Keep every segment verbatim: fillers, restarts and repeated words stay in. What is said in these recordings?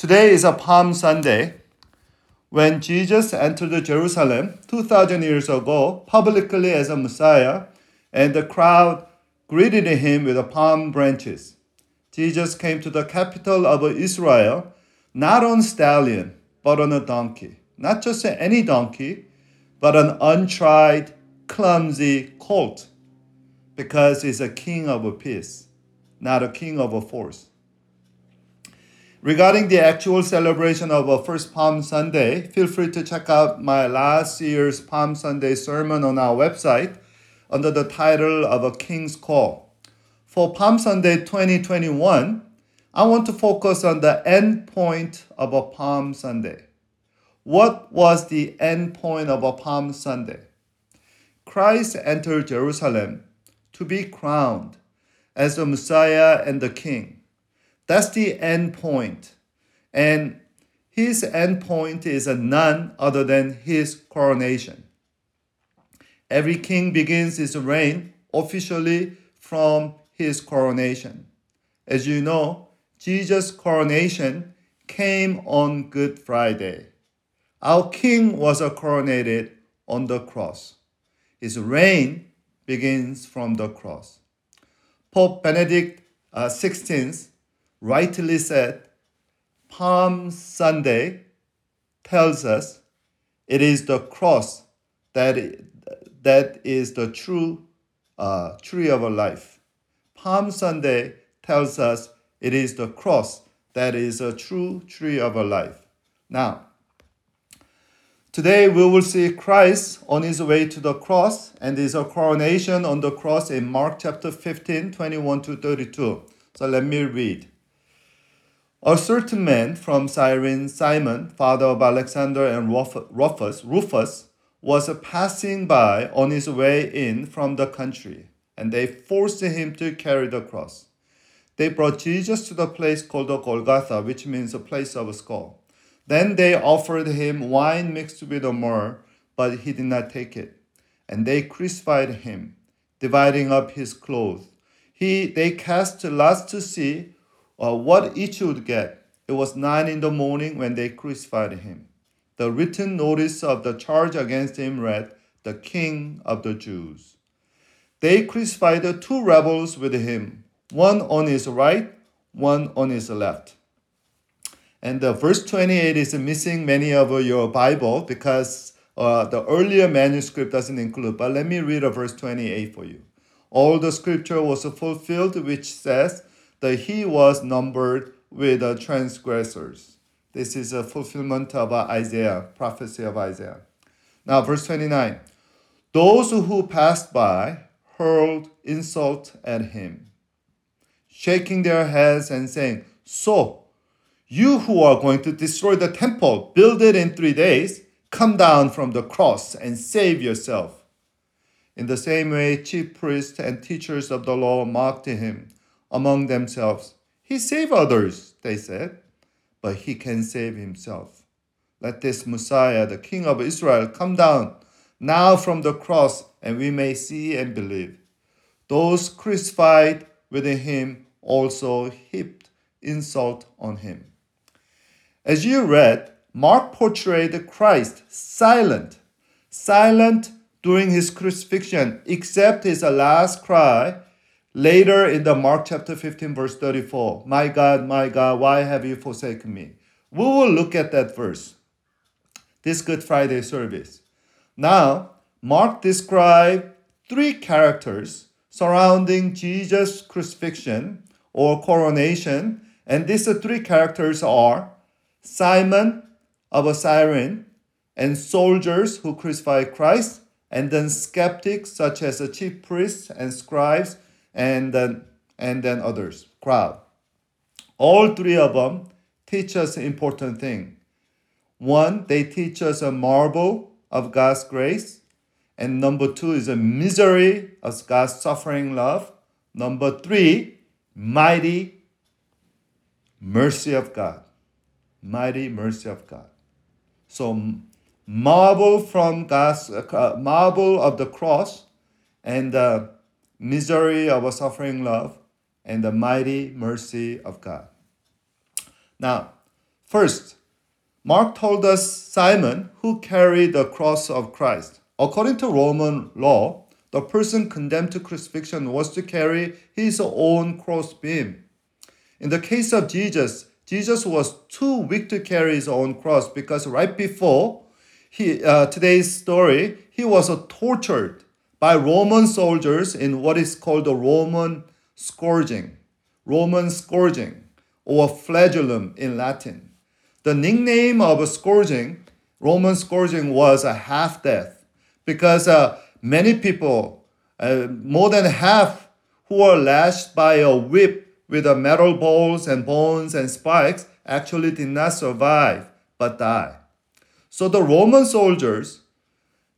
Today is a Palm Sunday. When Jesus entered Jerusalem two thousand years ago publicly as a Messiah, and the crowd greeted him with palm branches, Jesus came to the capital of Israel not on a stallion, but on a donkey. Not just any donkey, but an untried, clumsy colt, because he's a king of peace, not a king of force. Regarding the actual celebration of a First Palm Sunday, feel free to check out my last year's Palm Sunday sermon on our website under the title of A King's Call. For Palm Sunday twenty twenty-one, I want to focus on the end point of a Palm Sunday. What was the end point of a Palm Sunday? Christ entered Jerusalem to be crowned as the Messiah and the King. That's the end point. And his end point is none other than his coronation. Every king begins his reign officially from his coronation. As you know, Jesus' coronation came on Good Friday. Our king was coronated on the cross. His reign begins from the cross. Pope Benedict uh, the sixteenth rightly said, Palm Sunday tells us it is the cross that is, that is the true uh, tree of life. Palm Sunday tells us it is the cross that is a true tree of life. Now, today we will see Christ on his way to the cross, and his coronation on the cross in Mark chapter fifteen, twenty-one to thirty-two. So let me read. A certain man from Cyrene, Simon, father of Alexander and Rufus, Rufus, was passing by on his way in from the country, and they forced him to carry the cross. They brought Jesus to the place called Golgotha, which means a place of a skull. Then they offered him wine mixed with myrrh, but he did not take it. And they crucified him, dividing up his clothes. He, they cast lots to see Uh, what each would get. It was nine in the morning when they crucified him. The written notice of the charge against him read, "The King of the Jews." They crucified the two rebels with him, one on his right, one on his left. And the verse twenty-eight is missing many of your Bible because uh, the earlier manuscript doesn't include, but let me read a verse twenty-eight for you. All the scripture was fulfilled, which says, that he was numbered with the transgressors. This is a fulfillment of Isaiah, prophecy of Isaiah. Now, verse twenty-nine. Those who passed by hurled insult at him, shaking their heads and saying, "So, you who are going to destroy the temple, build it in three days, come down from the cross and save yourself." In the same way, chief priests and teachers of the law mocked him among themselves. "He saved others," they said, "but he can save himself. Let this Messiah, the King of Israel, come down now from the cross, and we may see and believe." Those crucified with him also heaped insult on him. As you read, Mark portrayed Christ silent, silent during his crucifixion, except his last cry, later in the Mark chapter fifteen, verse thirty-four, "My God, my God, why have you forsaken me?" We will look at that verse this Good Friday service. Now, Mark describes three characters surrounding Jesus' crucifixion or coronation, and these three characters are Simon of Cyrene, and soldiers who crucified Christ, and then skeptics such as the chief priests and scribes, and then and then others, crowd. All three of them teach us an important thing. One, they teach us a marvel of God's grace. And number two is a misery of God's suffering love. Number three, mighty mercy of God. Mighty mercy of God. So marvel from God's, uh, marvel of the cross, and uh, misery of a suffering love, and the mighty mercy of God. Now, First, Mark told us Simon, who carried the cross of Christ. According to Roman law, the person condemned to crucifixion was to carry his own crossbeam. In the case of Jesus, Jesus was too weak to carry his own cross because right before he, uh, today's story, he was uh, tortured by Roman soldiers in what is called the Roman scourging, Roman scourging, or flagellum in Latin. The nickname of a scourging, Roman scourging, was a half death because uh, many people, uh, more than half, who were lashed by a whip with the metal balls and bones and spikes actually did not survive but die. So the Roman soldiers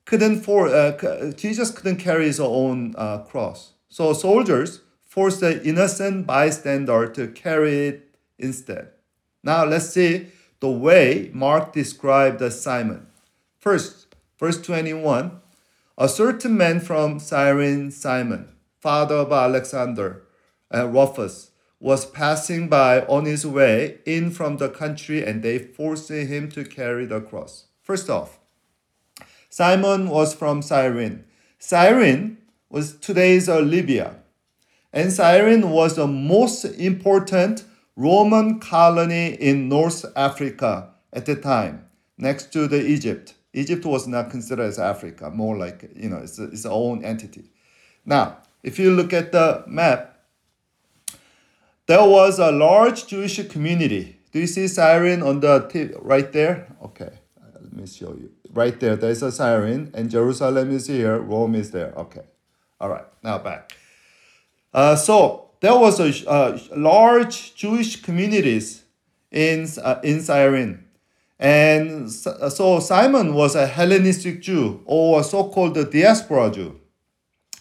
couldn't, for, uh, Jesus couldn't carry his own uh, cross. So soldiers forced the innocent bystander to carry it instead. Now let's see the way Mark described Simon. First, verse twenty-one, a certain man from Cyrene, Simon, father of Alexander and Rufus, was passing by on his way in from the country, and they forced him to carry the cross. First off, Simon was from Cyrene. Cyrene was today's Libya, and Cyrene was the most important Roman colony in North Africa at the time, next to the Egypt. Egypt was not considered as Africa, more like, you know, it's its own entity. Now, if you look at the map, there was a large Jewish community. Do you see Cyrene on the tip right there? Okay, let me show you. Right there, there's a Cyrene, and Jerusalem is here, Rome is there. Okay, all right, now back. Uh, so there was a uh, large Jewish communities in, uh, in Cyrene. And so Simon was a Hellenistic Jew, or a so-called diaspora Jew.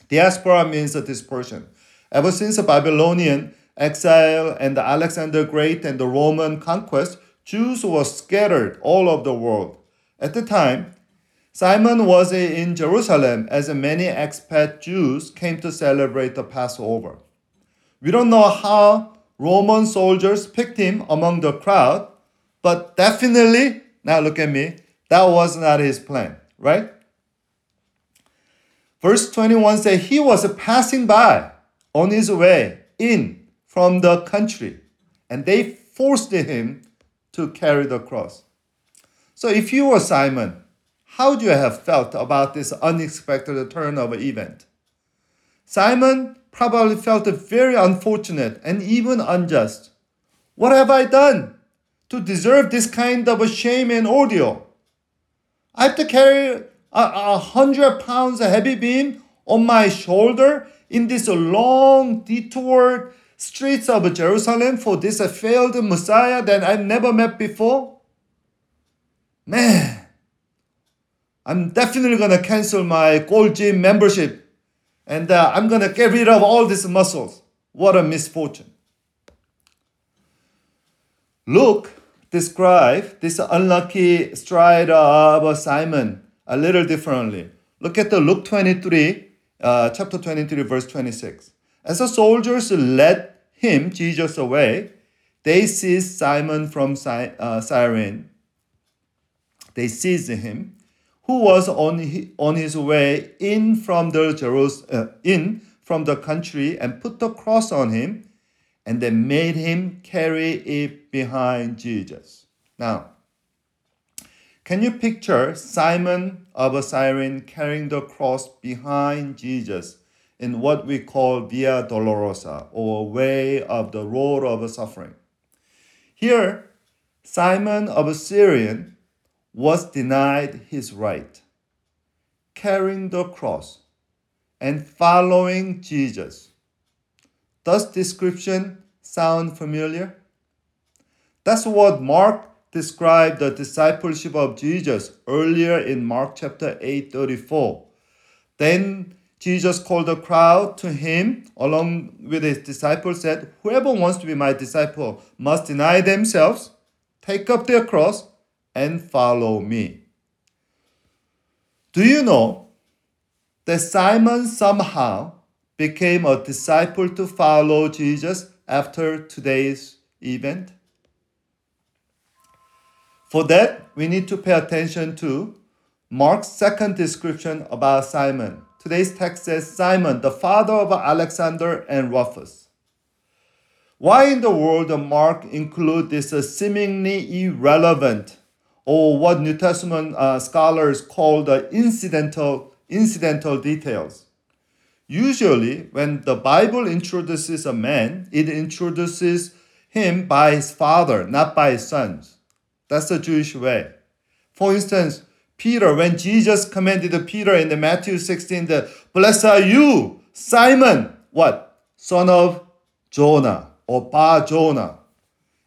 Diaspora means a dispersion. Ever since the Babylonian exile and the Alexander Great and the Roman conquest, Jews were scattered all over the world. At the time, Simon was in Jerusalem as many expat Jews came to celebrate the Passover. We don't know how Roman soldiers picked him among the crowd, but definitely, now look at me, that was not his plan, right? Verse twenty-one says, he was passing by on his way in from the country, and they forced him to carry the cross. So if you were Simon, how would you have felt about this unexpected turn of event? Simon probably felt very unfortunate and even unjust. What have I done to deserve this kind of shame and ordeal? I have to carry a, a hundred pounds of heavy beam on my shoulder in this long detour streets of Jerusalem for this failed Messiah that I've never met before? Man, I'm definitely going to cancel my Gold Gym membership, and uh, I'm going to get rid of all these muscles. What a misfortune. Luke describes this unlucky stride of Simon a little differently. Look at the Luke twenty-three, uh, chapter twenty-three, verse twenty-six. As the soldiers led him, Jesus, away, they seized Simon from Cy- uh, Cyrene. They seized him, who was on, he- on his way in from the Jerus- uh, in from the country, and put the cross on him, and they made him carry it behind Jesus. Now, can you picture Simon of Cyrene carrying the cross behind Jesus in what we call Via Dolorosa, or way of the road of suffering? Here, Simon of Cyrene was denied his right. Carrying the cross and following Jesus. Does description sound familiar? That's what Mark described the discipleship of Jesus earlier in Mark chapter eight thirty-four. Then Jesus called the crowd to him along with his disciples, said, whoever wants to be my disciple must deny themselves, take up their cross, and follow me. Do you know that Simon somehow became a disciple to follow Jesus after today's event? For that, we need to pay attention to Mark's second description about Simon. Today's text says, Simon, the father of Alexander and Rufus. Why in the world does Mark include this uh, seemingly irrelevant, or what New Testament uh, scholars call the incidental, incidental details? Usually, when the Bible introduces a man, it introduces him by his father, not by his sons. That's the Jewish way. For instance, Peter, when Jesus commanded Peter in the Matthew sixteen, that blessed are you, Simon, what? Son of Jonah, or Bar Jonah.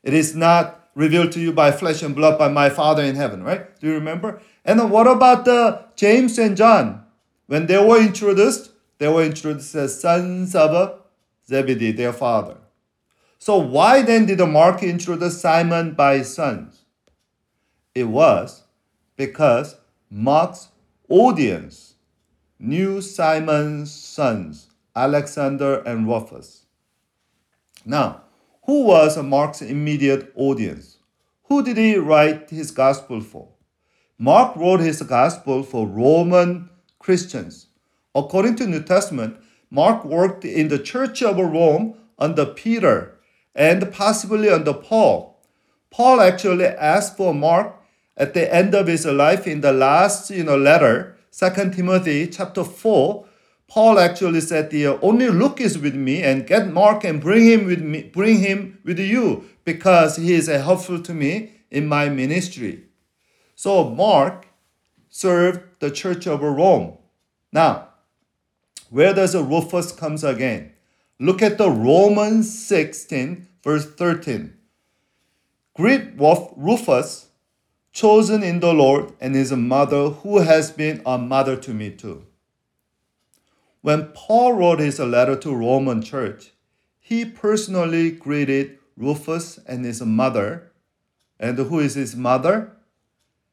It is not revealed to you by flesh and blood, by my Father in heaven, right? Do you remember? And what about the James and John? When they were introduced, they were introduced as sons of Zebedee, their father. So why then did Mark introduce Simon by his sons? It was because Mark's audience knew Simon's sons, Alexander and Rufus. Now, who was Mark's immediate audience? Who did he write his gospel for? Mark wrote his gospel for Roman Christians. According to New Testament, Mark worked in the Church of Rome under Peter and possibly under Paul. Paul actually asked for Mark at the end of his life in the last you know, letter, Second Timothy chapter four. Paul actually said, only Luke is with me and get Mark and bring him with me, bring him with you because he is helpful to me in my ministry. So Mark served the Church of Rome. Now, where does Rufus comes again? Look at the Romans sixteen, verse thirteen. Greet Rufus, chosen in the Lord, and his mother, who has been a mother to me too. When Paul wrote his letter to Roman church, he personally greeted Rufus and his mother. And who is his mother?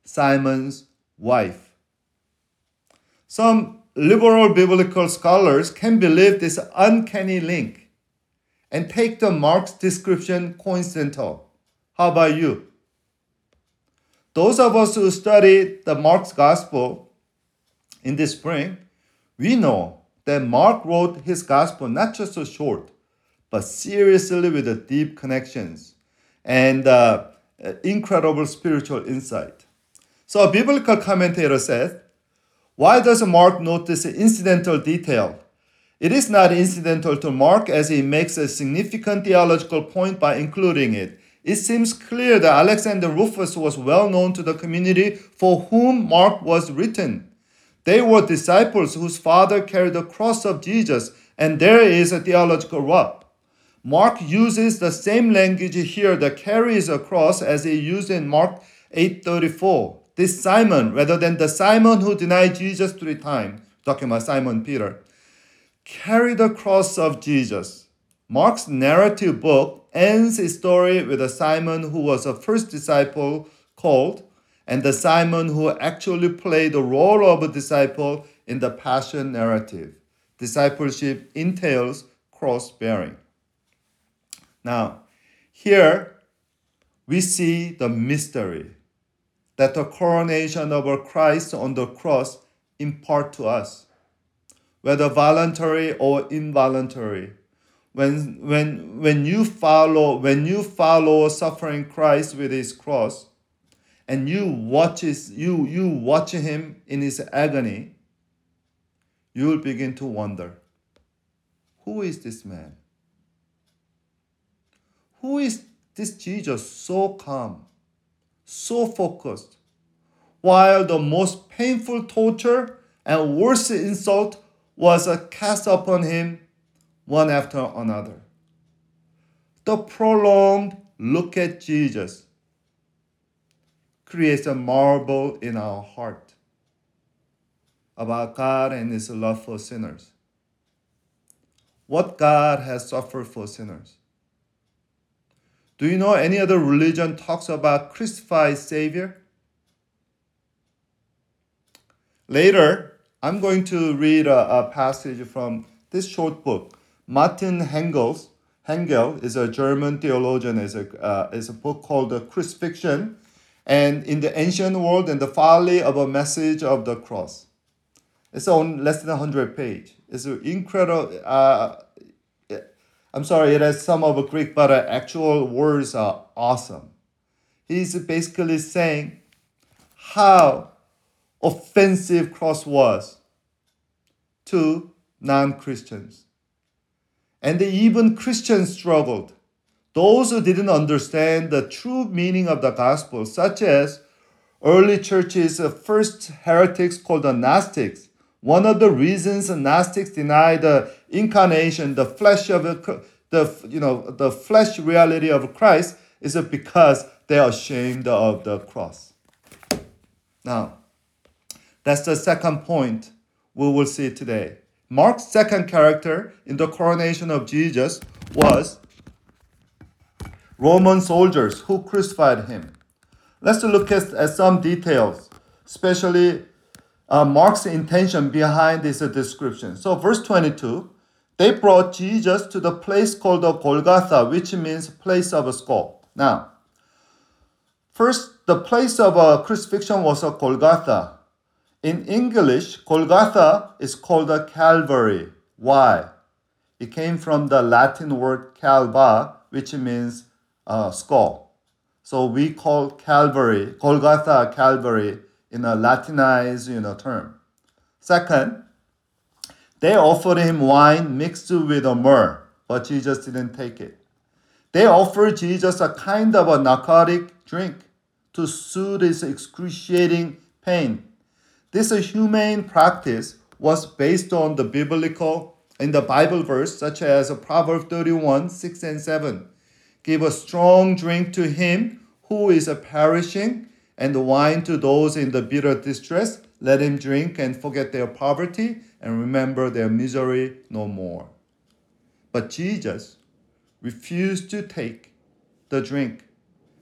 Simon's wife. Some liberal biblical scholars can believe this uncanny link and take the Mark's description coincidental. How about you? Those of us who study the Mark's gospel in this spring, we know that Mark wrote his gospel not just so short, but seriously with the deep connections and uh, incredible spiritual insight. So a biblical commentator says, why does Mark note this incidental detail? It is not incidental to Mark as he makes a significant theological point by including it. It seems clear that Alexander Rufus was well known to the community for whom Mark was written. They were disciples whose father carried the cross of Jesus, and there is a theological rub. Mark uses the same language here that carries a cross as he used in Mark eight thirty-four. This Simon, rather than the Simon who denied Jesus three times, talking about Simon Peter, carried the cross of Jesus. Mark's narrative book ends its story with a Simon who was a first disciple called, and the Simon who actually played the role of a disciple in the Passion narrative. Discipleship entails cross-bearing. Now, here we see the mystery that the coronation of Christ on the cross impart to us, whether voluntary or involuntary. When, when, when, you follow, when you follow suffering Christ with his cross, and you watch, his, you, you watch him in his agony, you will begin to wonder, who is this man? Who is this Jesus so calm? So focused, while the most painful torture and worst insult was cast upon him one after another. The prolonged look at Jesus creates a marvel in our heart about God and his love for sinners. What God has suffered for sinners. Do you know any other religion talks about crucified Savior? Later, I'm going to read a, a passage from this short book. Martin Hengel's, Hengel is a German theologian. It's a, uh, it's a book called The Crucifixion. and in the ancient world and the folly of a message of the cross. It's on less than one hundred pages. It's incredible. Uh, I'm sorry, it has some of a Greek, but uh, actual words are awesome. He's basically saying how offensive cross was to non-Christians. And even Christians struggled. Those who didn't understand the true meaning of the gospel, such as early church's first heretics called the Gnostics. One of the reasons the Gnostics denied the incarnation, the flesh of the you know the flesh reality of Christ, is because they are ashamed of the cross. Now, that's the second point we will see today. Mark's second character in the coronation of Jesus was Roman soldiers who crucified him. Let's look at, at some details, especially uh, Mark's intention behind this uh, description. So verse twenty-two, they brought Jesus to the place called the Golgotha, which means place of a skull. Now, first, the place of a crucifixion was a Golgotha. In English, Golgotha is called a Calvary. Why? It came from the Latin word calva, which means uh, skull. So we call Calvary, Golgotha Calvary, in a Latinized you know, term. Second, they offered him wine mixed with a myrrh, but Jesus didn't take it. They offered Jesus a kind of a narcotic drink to soothe his excruciating pain. This humane practice was based on the biblical, in the Bible verse, such as Proverbs thirty-one, six and seven. Give a strong drink to him who is perishing, and wine to those in the bitter distress. Let him drink and forget their poverty, and remember their misery no more. But Jesus refused to take the drink,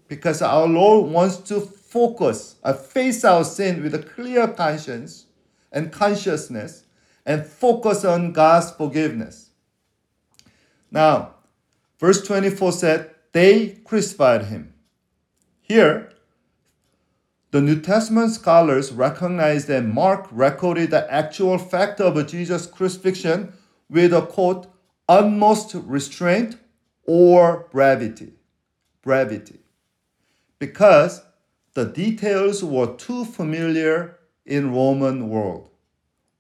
because our Lord wants to focus, face our sin with a clear conscience and consciousness, and focus on God's forgiveness. Now, verse twenty-four said, they crucified him. Here, the New Testament scholars recognize that Mark recorded the actual fact of Jesus' crucifixion with a, quote, utmost restraint or brevity. Brevity. Because the details were too familiar in Roman world.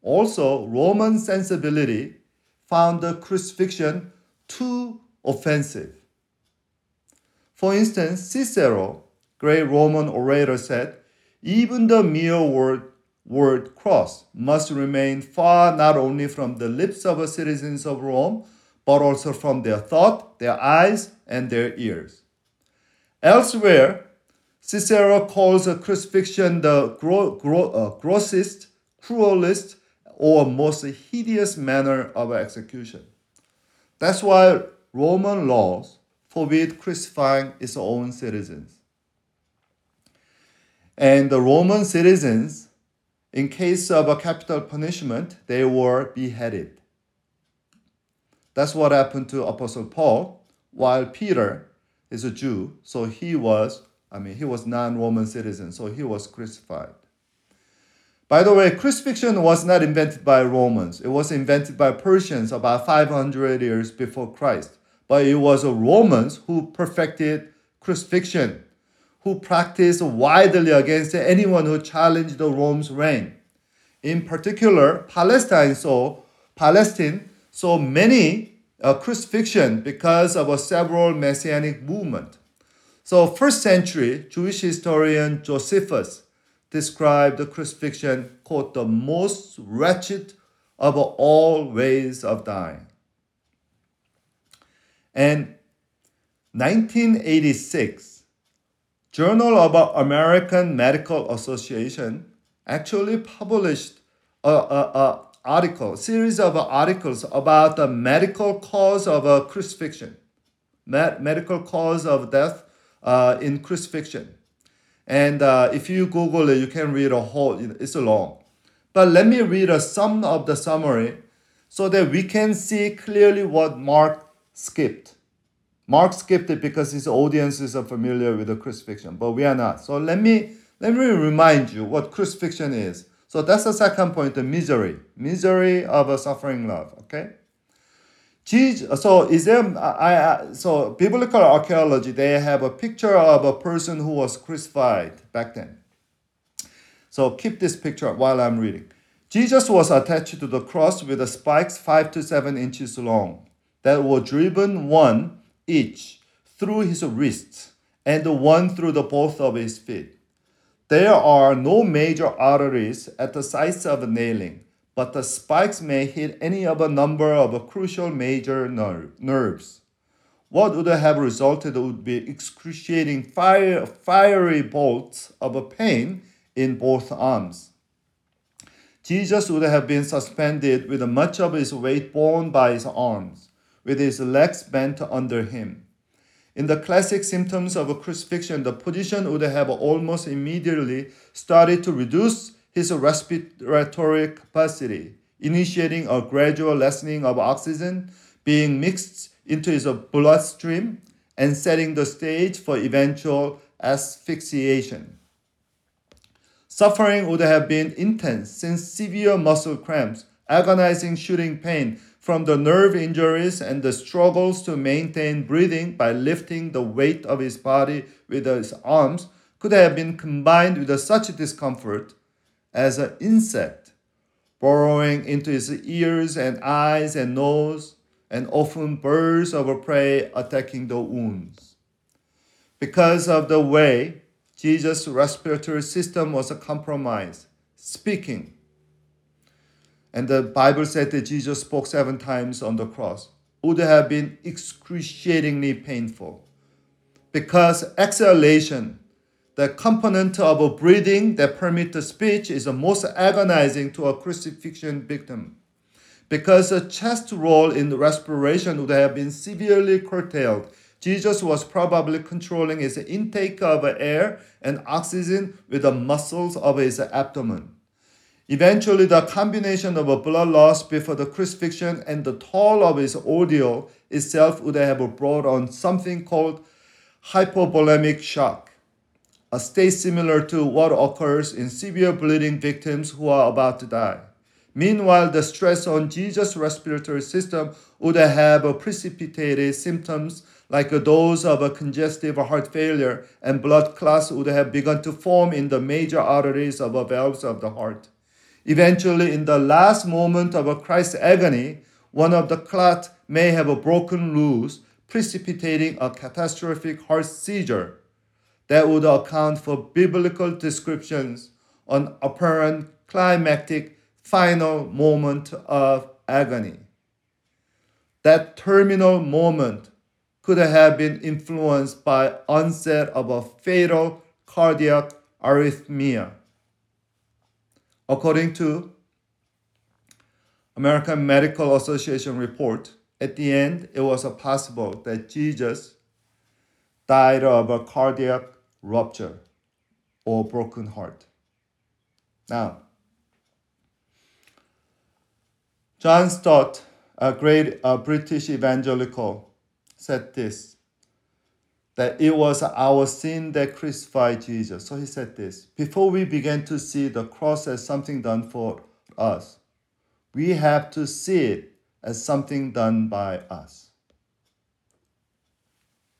Also, Roman sensibility found the crucifixion too offensive. For instance, Cicero, great Roman orator, said, even the mere word, word cross must remain far not only from the lips of the citizens of Rome, but also from their thought, their eyes, and their ears. Elsewhere, Cicero calls a crucifixion the gro- gro- uh, grossest, cruelest, or most hideous manner of execution. That's why Roman laws forbid crucifying its own citizens. And the Roman citizens, in case of a capital punishment, they were beheaded. That's what happened to Apostle Paul, while Peter is a Jew, so he was, I mean, he was non-Roman citizen, so he was crucified. By the way, crucifixion was not invented by Romans. It was invented by Persians about five hundred years before Christ. But it was the Romans who perfected crucifixion, who practiced widely against anyone who challenged the Rome's reign. In particular, Palestine saw, Palestine saw many uh, crucifixion because of a several messianic movement. So first century Jewish historian Josephus described the crucifixion, quote, the most wretched of all ways of dying. And nineteen eighty-six, Journal of American Medical Association actually published a, a, a article, series of articles about the medical cause of a crucifixion, med- medical cause of death uh, in crucifixion. And uh, if you Google it, you can read a whole, it's long. But let me read a sum of the summary so that we can see clearly what Mark skipped. Mark skipped it because his audiences are familiar with the crucifixion, but we are not. So let me let me remind you what crucifixion is. So that's the second point, the misery. Misery of a suffering love, okay? Jesus, so is there, I, I, so biblical archaeology, they have a picture of a person who was crucified back then. So keep this picture while I'm reading. Jesus was attached to the cross with the spikes five to seven inches long that were driven one each through his wrists and one through the both of his feet. There are no major arteries at the sites of the nailing, but the spikes may hit any of a number of crucial major ner- nerves. What would have resulted would be excruciating fire, fiery bolts of pain in both arms. Jesus would have been suspended with much of his weight borne by his arms, with his legs bent under him. In the classic symptoms of a crucifixion, the position would have almost immediately started to reduce his respiratory capacity, initiating a gradual lessening of oxygen being mixed into his bloodstream and setting the stage for eventual asphyxiation. Suffering would have been intense since severe muscle cramps, agonizing shooting pain from the nerve injuries and the struggles to maintain breathing by lifting the weight of his body with his arms could have been combined with such discomfort as an insect burrowing into his ears and eyes and nose, and often birds of prey attacking the wounds. Because of the way Jesus' respiratory system was compromised, speaking. And the Bible said that Jesus spoke seven times on the cross. Would have been excruciatingly painful because exhalation, the component of a breathing that permits the speech, is the most agonizing to a crucifixion victim because the chest roll in the respiration would have been severely curtailed. Jesus was probably controlling his intake of air and oxygen with the muscles of his abdomen. Eventually, the combination of a blood loss before the crucifixion and the toll of his ordeal itself would have brought on something called hypovolemic shock, a state similar to what occurs in severe bleeding victims who are about to die. Meanwhile, the stress on Jesus' respiratory system would have precipitated symptoms like those of a congestive heart failure, and blood clots would have begun to form in the major arteries of the valves of the heart. Eventually, in the last moment of Christ's agony, one of the clots may have broken loose, precipitating a catastrophic heart seizure that would account for biblical descriptions on apparent climactic final moment of agony. That terminal moment could have been influenced by onset of a fatal cardiac arrhythmia. According to American Medical Association report, at the end, it was possible that Jesus died of a cardiac rupture or broken heart. Now, John Stott, a great uh, British evangelical, said this, that it was our sin that crucified Jesus. So he said this, before we begin to see the cross as something done for us, we have to see it as something done by us.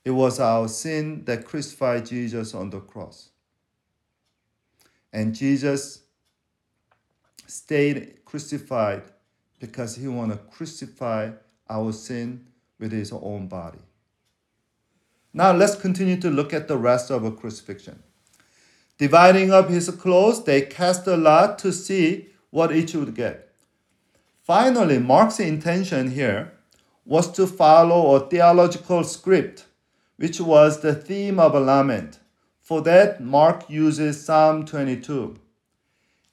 It was our sin that crucified Jesus on the cross. And Jesus stayed crucified because he wanted to crucify our sin with his own body. Now let's continue to look at the rest of the crucifixion. Dividing up his clothes, they cast a lot to see what each would get. Finally, Mark's intention here was to follow a theological script, which was the theme of a lament. For that, Mark uses Psalm twenty-two.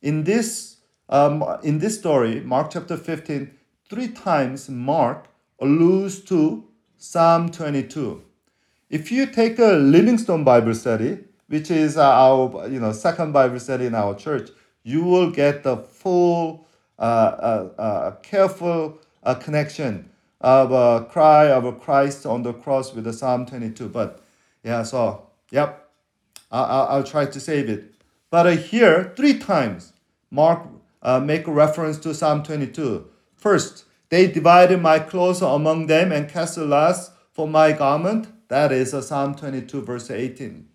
In this, um, in this story, Mark chapter fifteen, three times Mark alludes to Psalm twenty-two. If you take a Livingstone Bible study, which is our you know second Bible study in our church, you will get the full, uh, uh, uh, careful uh, connection of a cry of a Christ on the cross with the Psalm twenty-two. But yeah, so yep, I'll, I'll try to save it. But uh, here, three times, Mark uh, make a reference to Psalm twenty-two. First, they divided my clothes among them and cast a lot for my garment. That is uh, Psalm twenty-two, verse eighteen.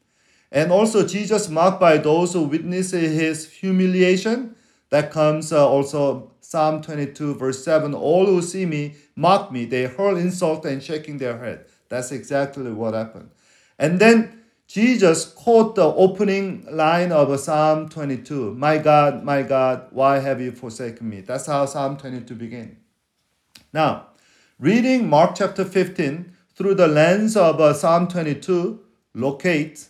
And also Jesus mocked by those who witness his humiliation. That comes uh, also Psalm twenty-two, verse seven. All who see me mock me. They hurl insult and shaking their head. That's exactly what happened. And then Jesus quote the opening line of Psalm twenty-two. My God, my God, why have you forsaken me? That's how Psalm twenty-two begins. Now, reading Mark chapter fifteen through the lens of uh, Psalm twenty-two locates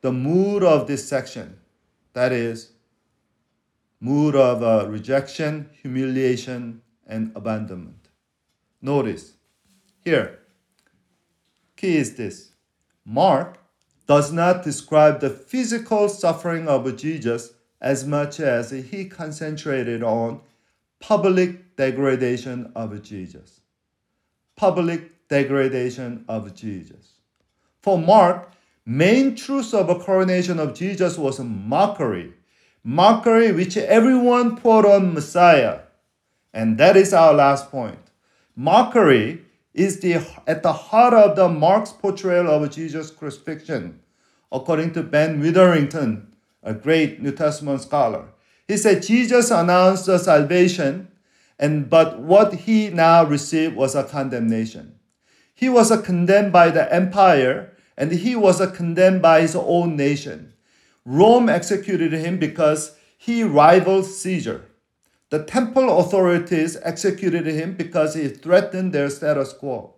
the mood of this section, that is, mood of uh, rejection, humiliation, and abandonment. Notice, here, key is this. Mark does not describe the physical suffering of Jesus as much as he concentrated on public degradation of Jesus. Public degradation of Jesus. For Mark, main truth of the coronation of Jesus was mockery. Mockery which everyone poured on Messiah. And that is our last point. Mockery is the, at the heart of the Mark's portrayal of Jesus' crucifixion. According to Ben Witherington, a great New Testament scholar, he said Jesus announced the salvation, and but what he now received was a condemnation. He was condemned by the empire, and he was condemned by his own nation. Rome executed him because he rivaled Caesar. The temple authorities executed him because he threatened their status quo.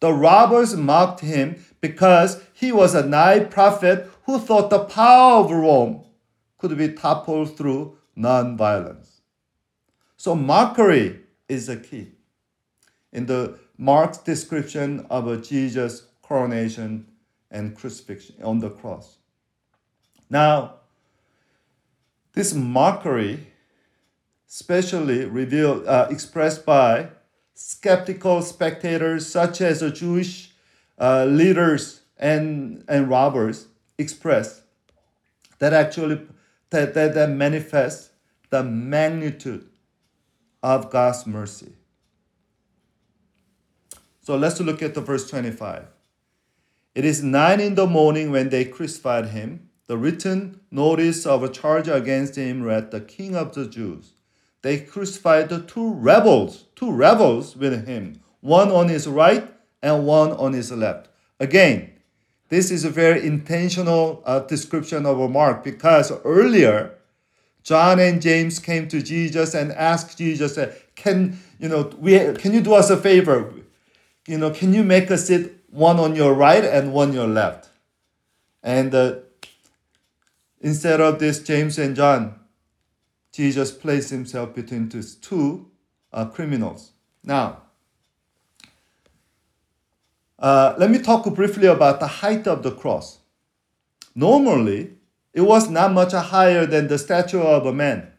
The robbers mocked him because he was a naive prophet who thought the power of Rome could be toppled through nonviolence. So mockery is the key in the Mark's description of Jesus' coronation and crucifixion on the cross. Now, this mockery, especially revealed, uh, expressed by skeptical spectators such as the Jewish uh, leaders and and robbers, expressed that actually that, that, that manifests the magnitude of God's mercy. So let's look at the verse twenty-five. It is nine in the morning when they crucified him. The written notice of a charge against him read, the King of the Jews. They crucified the two rebels, two rebels with him, one on his right and one on his left. Again, this is a very intentional uh, description of Mark, because earlier, John and James came to Jesus and asked Jesus, "Can you know? We can you do us a favor? You know, can you make us sit one on your right and one on your left?" And uh, instead of this, James and John, Jesus placed himself between these two uh, criminals. Now, uh, let me talk briefly about the height of the cross. Normally, it was not much higher than the stature of a man.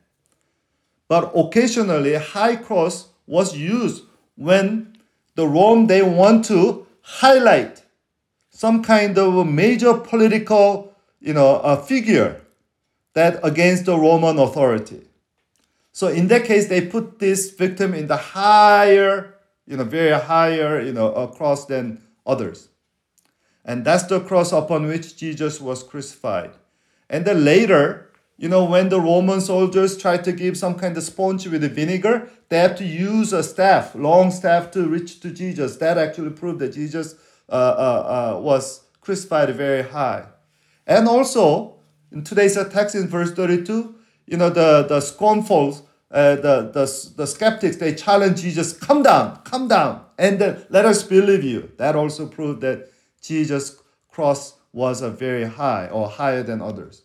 But occasionally, a high cross was used when the Rome, they want to highlight some kind of a major political, you know, a figure that against the Roman authority. So in that case, they put this victim in the higher, you know, very higher, you know, cross than others. And that's the cross upon which Jesus was crucified. And then later, you know, when the Roman soldiers tried to give some kind of sponge with the vinegar, they have to use a staff, long staff, to reach to Jesus. That actually proved that Jesus uh, uh, uh, was crucified very high. And also, in today's text in verse thirty-two, you know, the, the scornfuls, uh, the, the, the skeptics, they challenge Jesus, come down, come down, and then let us believe you. That also proved that Jesus' cross was a very high, or higher than others.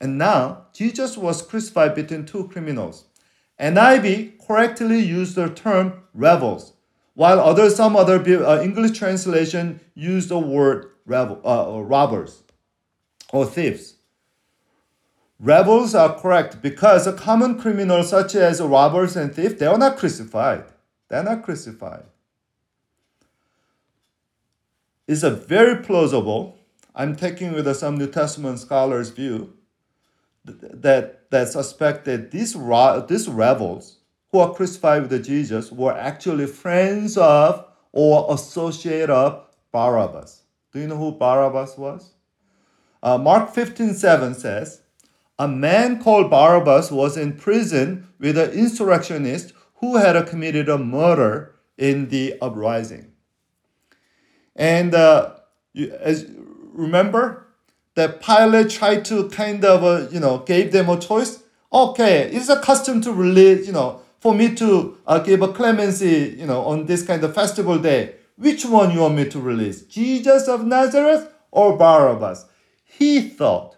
And now, Jesus was crucified between two criminals. N I V correctly used the term rebels, while other, some other uh, English translation used the word rebel, uh, or robbers or thieves. Rebels are correct because a common criminal such as robbers and thieves, they are not crucified. They are not crucified. is a very plausible, I'm taking with some New Testament scholars' view, that, that suspect that these, these rebels who are crucified with Jesus were actually friends of or associate of Barabbas. Do you know who Barabbas was? Uh, Mark fifteen seven says, a man called Barabbas was in prison with an insurrectionist who had committed a murder in the uprising. And uh, you, as remember that Pilate tried to kind of, uh, you know, gave them a choice. Okay, it's a custom to release, you know, for me to uh, give a clemency, you know, on this kind of festival day. Which one you want me to release? Jesus of Nazareth or Barabbas? He thought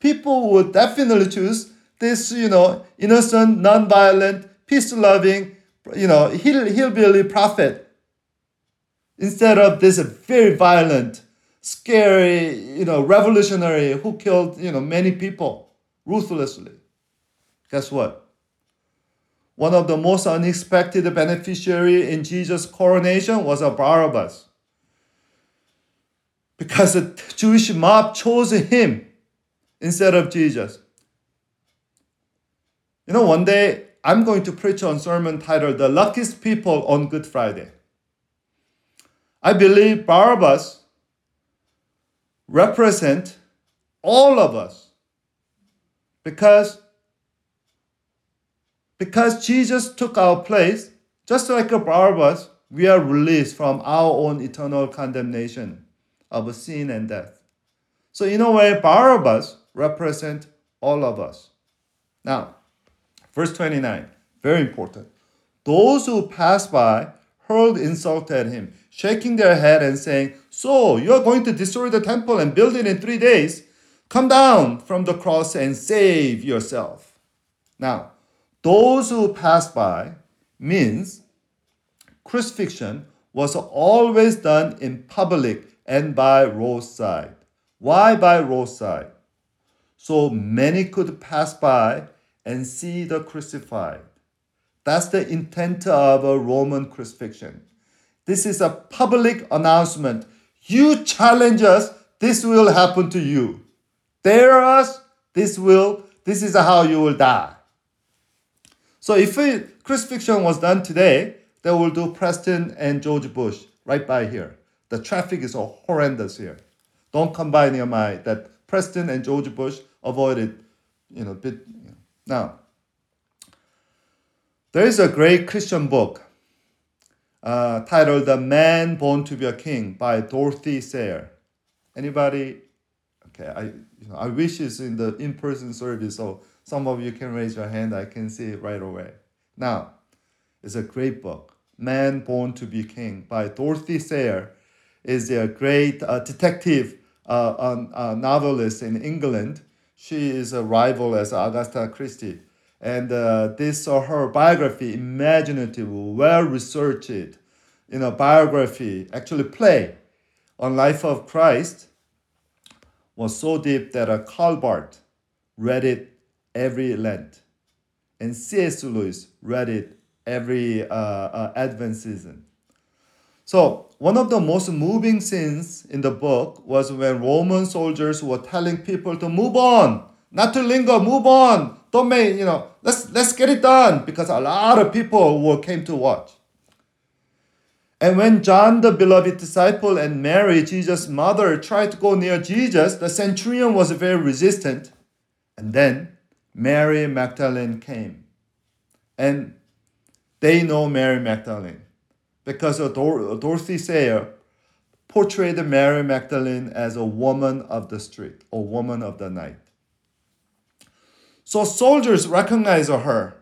people would definitely choose this, you know, innocent, non-violent, peace-loving, you know, hill, hillbilly prophet instead of this very violent, scary, you know, revolutionary who killed, you know, many people ruthlessly. Guess what? One of the most unexpected beneficiary in Jesus' coronation was a Barabbas, because the Jewish mob chose him instead of Jesus. You know, one day I'm going to preach on a sermon titled The Luckiest People on Good Friday. I believe Barabbas represents all of us because, because Jesus took our place. Just like a Barabbas, we are released from our own eternal condemnation of sin and death. So in a way, Barabbas represents all of us. Now, verse twenty-nine, very important. Those who passed by hurled insult at him, shaking their head and saying, so you're going to destroy the temple and build it in three days. Come down from the cross and save yourself. Now, those who passed by means crucifixion was always done in public and by roadside. Why by roadside? So many could pass by and see the crucified. That's the intent of a Roman crucifixion. This is a public announcement. You challenge us, this will happen to you. Dare us, this will, this is how you will die. So if a crucifixion was done today, they will do Preston and George Bush right by here. The traffic is horrendous here. Don't come by near my, that Preston and George Bush avoided, you know, bit. You know. Now, there is a great Christian book uh, titled The Man Born to be a King by Dorothy Sayers. Anybody? Okay, I you know, I wish it's in the in-person service, so some of you can raise your hand. I can see it right away. Now, it's a great book, Man Born to be King by Dorothy Sayers. Is a great uh, detective uh, um, uh, novelist in England. She is a rival as Agatha Christie. And uh, this or her biography, imaginative, well-researched, you know, biography, actually play on life of Christ, was so deep that uh, Karl Barth read it every Lent. And C S Lewis read it every uh, uh, Advent season. So one of the most moving scenes in the book was when Roman soldiers were telling people to move on, not to linger, move on. Don't make, you know, let's let's get it done, because a lot of people were came to watch. And when John, the beloved disciple, and Mary, Jesus' mother, tried to go near Jesus, the centurion was very resistant. And then Mary Magdalene came. And they know Mary Magdalene, because Dor- Dorothy Sayers portrayed Mary Magdalene as a woman of the street, a woman of the night. So soldiers recognize her.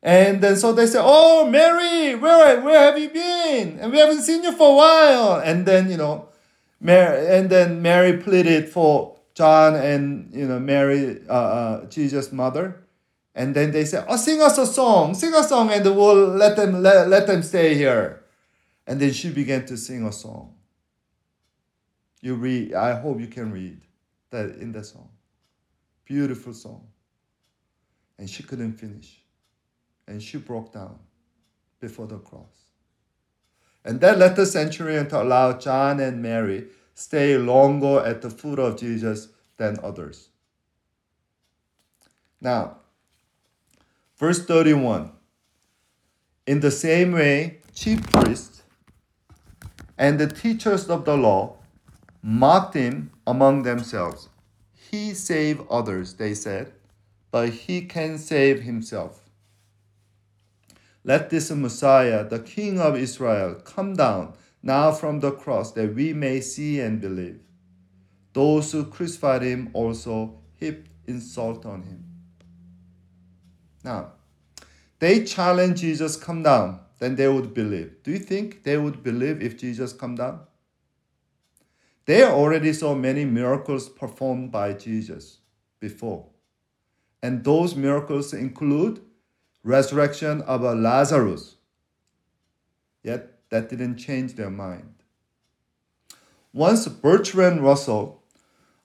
And then so they say, oh, Mary, where, where have you been? And we haven't seen you for a while. And then, you know, Mary, and then Mary pleaded for John and, you know, Mary, uh, uh, Jesus' mother. And then they say, oh, sing us a song, sing a song, and we'll let them, let, let them stay here. And then she began to sing a song. You read, I hope you can read that in the song. Beautiful song. And she couldn't finish. And she broke down before the cross. and then let the centurion to allow John and Mary stay longer at the foot of Jesus than others. Now, verse thirty-one. In the same way, chief priests and the teachers of the law mocked him among themselves. He save others, they said, but he can save himself. Let this Messiah, the King of Israel, come down now from the cross that we may see and believe. Those who crucified him also heaped insult on him. Now, they challenge Jesus, come down, then they would believe. Do you think they would believe if Jesus come down? They already saw many miracles performed by Jesus before. And those miracles include resurrection of Lazarus. Yet that didn't change their mind. Once Bertrand Russell,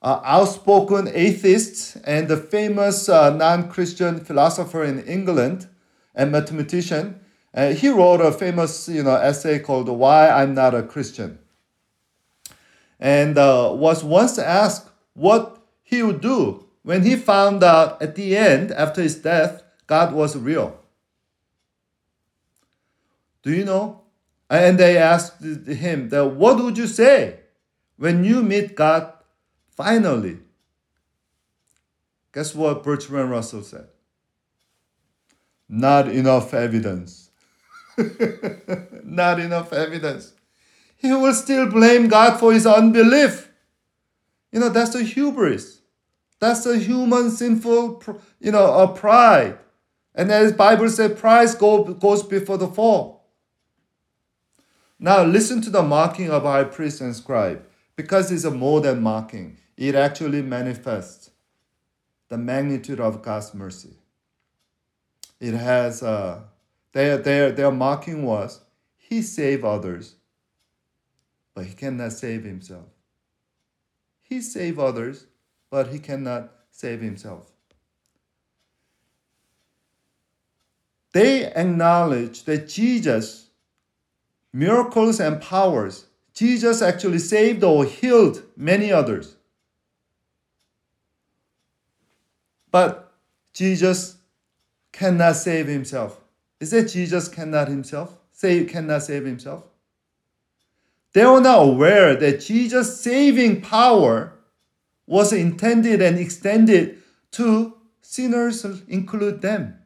an outspoken atheist and a famous uh, non-Christian philosopher in England and mathematician, uh, he wrote a famous you know, essay called Why I'm Not a Christian. And uh, was once asked what he would do when he found out at the end, after his death, God was real. Do you know? And they asked him, that, what would you say when you meet God finally? Guess what Bertrand Russell said? Not enough evidence. Not enough evidence. He will still blame God for his unbelief. You know, that's the hubris. That's the human sinful, you know, uh, pride. And as the Bible says, pride goes before the fall. Now listen to the mocking of high priest and scribe, because it's more than mocking. It actually manifests the magnitude of God's mercy. It has, uh, their, their, their mocking was, he saved others, but he cannot save himself. He saved others, but he cannot save himself. They acknowledge that Jesus' miracles and powers, Jesus actually saved or healed many others. But Jesus cannot save himself. Is it Jesus cannot himself? Say cannot save himself? They were not aware that Jesus' saving power was intended and extended to sinners, include them.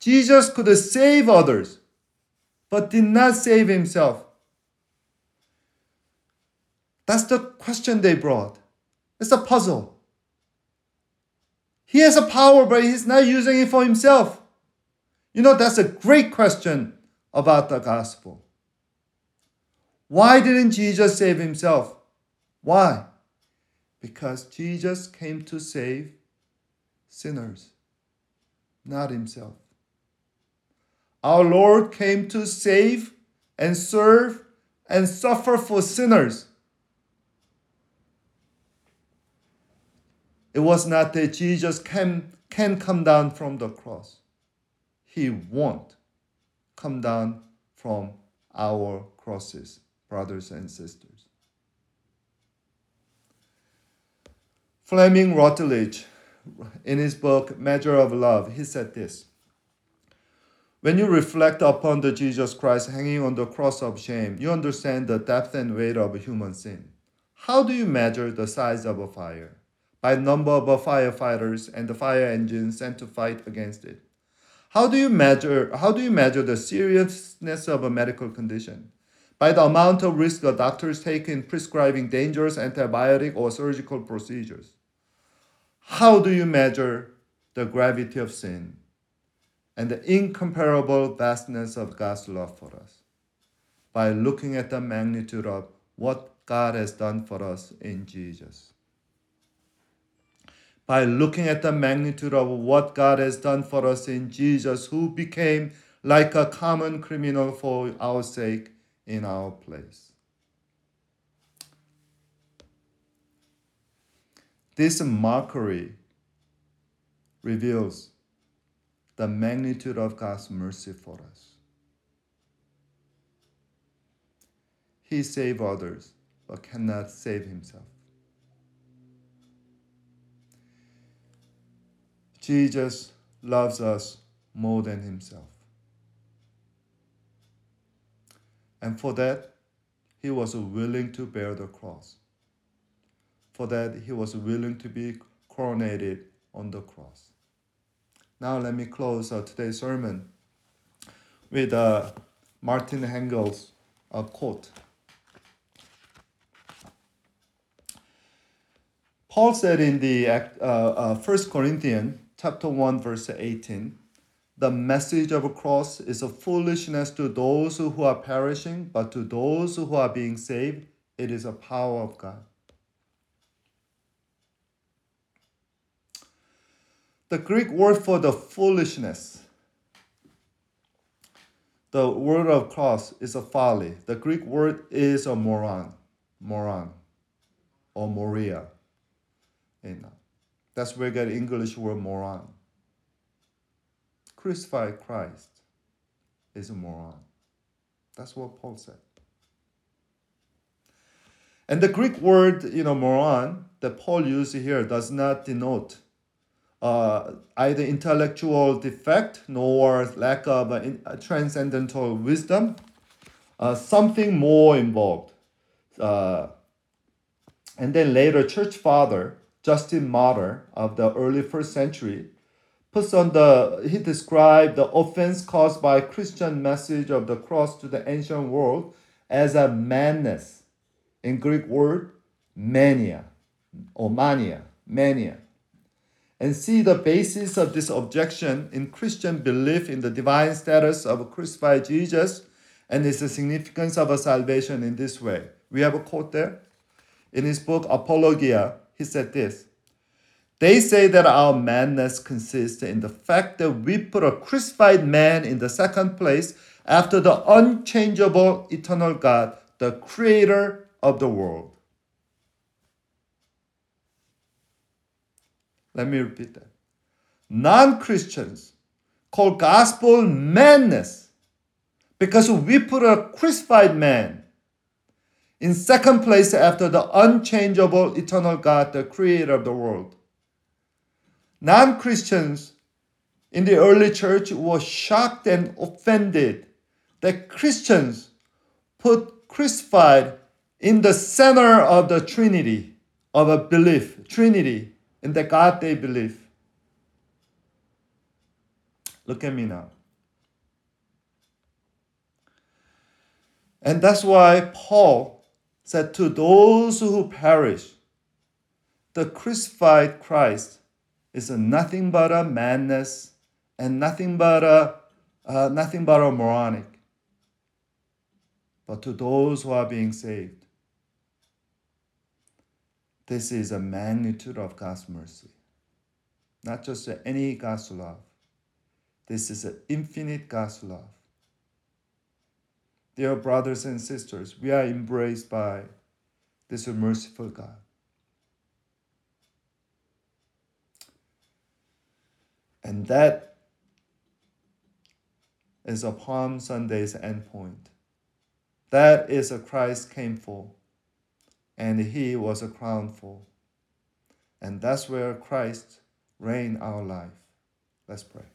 Jesus could save others, but did not save himself. That's the question they brought. It's a puzzle. He has a power, but he's not using it for himself. You know, that's a great question about the gospel. Why didn't Jesus save himself? Why? Because Jesus came to save sinners, not himself. Our Lord came to save and serve and suffer for sinners. It was not that Jesus can, can come down from the cross. He won't come down from our crosses, brothers and sisters. Fleming Rothledge, in his book, Measure of Love, he said this. When you reflect upon the Jesus Christ hanging on the cross of shame, you understand the depth and weight of human sin. How do you measure the size of a fire? By number of firefighters and the fire engines sent to fight against it. How do you measure, how do you measure the seriousness of a medical condition? By the amount of risk the doctors take in prescribing dangerous antibiotic or surgical procedures. How do you measure the gravity of sin and the incomparable vastness of God's love for us? By looking at the magnitude of what God has done for us in Jesus. By looking at the magnitude of what God has done for us in Jesus, who became like a common criminal for our sake, in our place. This mockery reveals the magnitude of God's mercy for us. He saves others, but cannot save himself. Jesus loves us more than himself. And for that, he was willing to bear the cross. For that, he was willing to be coronated on the cross. Now let me close uh, today's sermon with uh, Martin Hengel's uh, quote. Paul said in the uh, uh, First Corinthians chapter one, verse eighteen, the message of a cross is a foolishness to those who are perishing, but to those who are being saved, it is a power of God. The Greek word for the foolishness, the word of cross is a folly. The Greek word is a moron, moron, or moria. That's where we get the English word moron. Crucify Christ is a moron. That's what Paul said. And the Greek word, you know, moron, that Paul used here does not denote Uh, either intellectual defect nor lack of uh, in, uh, transcendental wisdom, uh, something more involved. Uh, and then later, church father, Justin Martyr of the early first century, puts on the, he described the offense caused by Christian message of the cross to the ancient world as a madness. In Greek word, mania, or mania, mania. And see the basis of this objection in Christian belief in the divine status of crucified Jesus and its significance of a salvation in this way. We have a quote there. In his book, Apologia, he said this. They say that our madness consists in the fact that we put a crucified man in the second place after the unchangeable eternal God, the creator of the world. Let me repeat that. Non-Christians call gospel madness because we put a crucified man in second place after the unchangeable eternal God, the creator of the world. Non-Christians in the early church were shocked and offended that Christians put crucified in the center of the Trinity, of a belief, Trinity, in the God they believe. Look at me now. And that's why Paul said to those who perish, the crucified Christ is nothing but a madness and nothing but a, uh, nothing but a moronic. But to those who are being saved, this is a magnitude of God's mercy. Not just any God's love. This is an infinite God's love. Dear brothers and sisters, we are embraced by this merciful God. And that is a Palm Sunday's endpoint. That is what Christ came for. And he was a crown for. And that's where Christ reigned our life. Let's pray.